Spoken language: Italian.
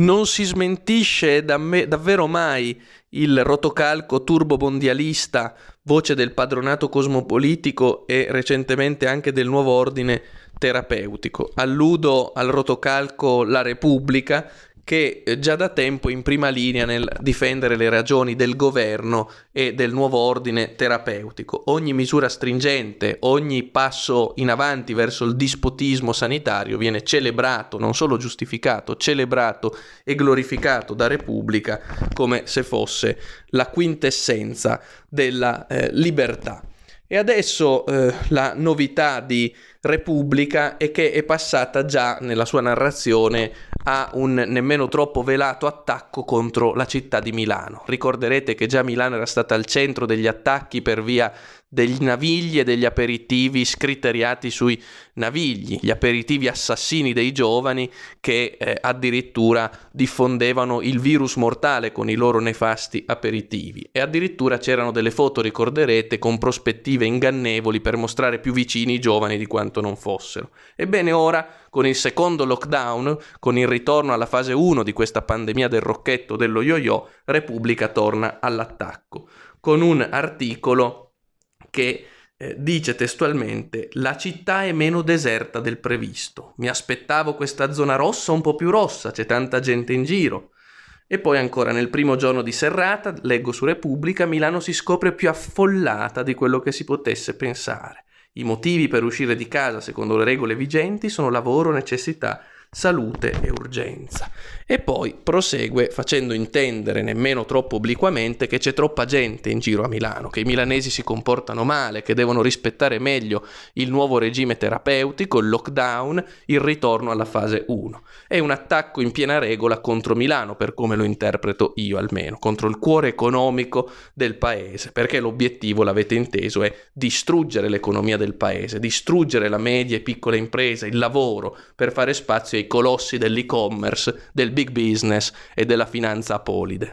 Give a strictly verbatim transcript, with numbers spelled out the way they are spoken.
Non si smentisce dav- davvero mai il rotocalco turbobondialista, voce del padronato cosmopolitico e recentemente anche del nuovo ordine terapeutico. Alludo al rotocalco La Repubblica, che già da tempo in prima linea nel difendere le ragioni del governo e del nuovo ordine terapeutico. Ogni misura stringente, ogni passo in avanti verso il dispotismo sanitario viene celebrato, non solo giustificato, celebrato e glorificato da Repubblica come se fosse la quintessenza della eh, libertà. E adesso eh, la novità di Repubblica è che è passata già nella sua narrazione a un nemmeno troppo velato attacco contro la città di Milano. Ricorderete che già Milano era stata al centro degli attacchi per via degli navigli e degli aperitivi scriteriati sui navigli, gli aperitivi assassini dei giovani che eh, addirittura diffondevano il virus mortale con i loro nefasti aperitivi. E addirittura c'erano delle foto, ricorderete, con prospettive ingannevoli per mostrare più vicini i giovani di quanto non fossero. Ebbene, ora con il secondo lockdown, con il ritorno alla fase uno di questa pandemia del rocchetto, dello yo-yo, Repubblica torna all'attacco con un articolo che eh, dice testualmente: la città è meno deserta del previsto, mi aspettavo questa zona rossa un po' più rossa, c'è tanta gente in giro. E poi ancora, nel primo giorno di serrata, leggo su Repubblica, Milano si scopre più affollata di quello che si potesse pensare. I motivi per uscire di casa, secondo le regole vigenti, sono lavoro, necessità, salute e urgenza. E poi prosegue facendo intendere, nemmeno troppo obliquamente, che c'è troppa gente in giro a Milano, che i milanesi si comportano male, che devono rispettare meglio il nuovo regime terapeutico, il lockdown, il ritorno alla fase uno. È un attacco in piena regola contro Milano, per come lo interpreto io almeno, contro il cuore economico del paese, perché l'obiettivo, l'avete inteso, è distruggere l'economia del paese, distruggere la media e piccola impresa, il lavoro, per fare spazio ai colossi dell'e-commerce, del big business e della finanza apolide.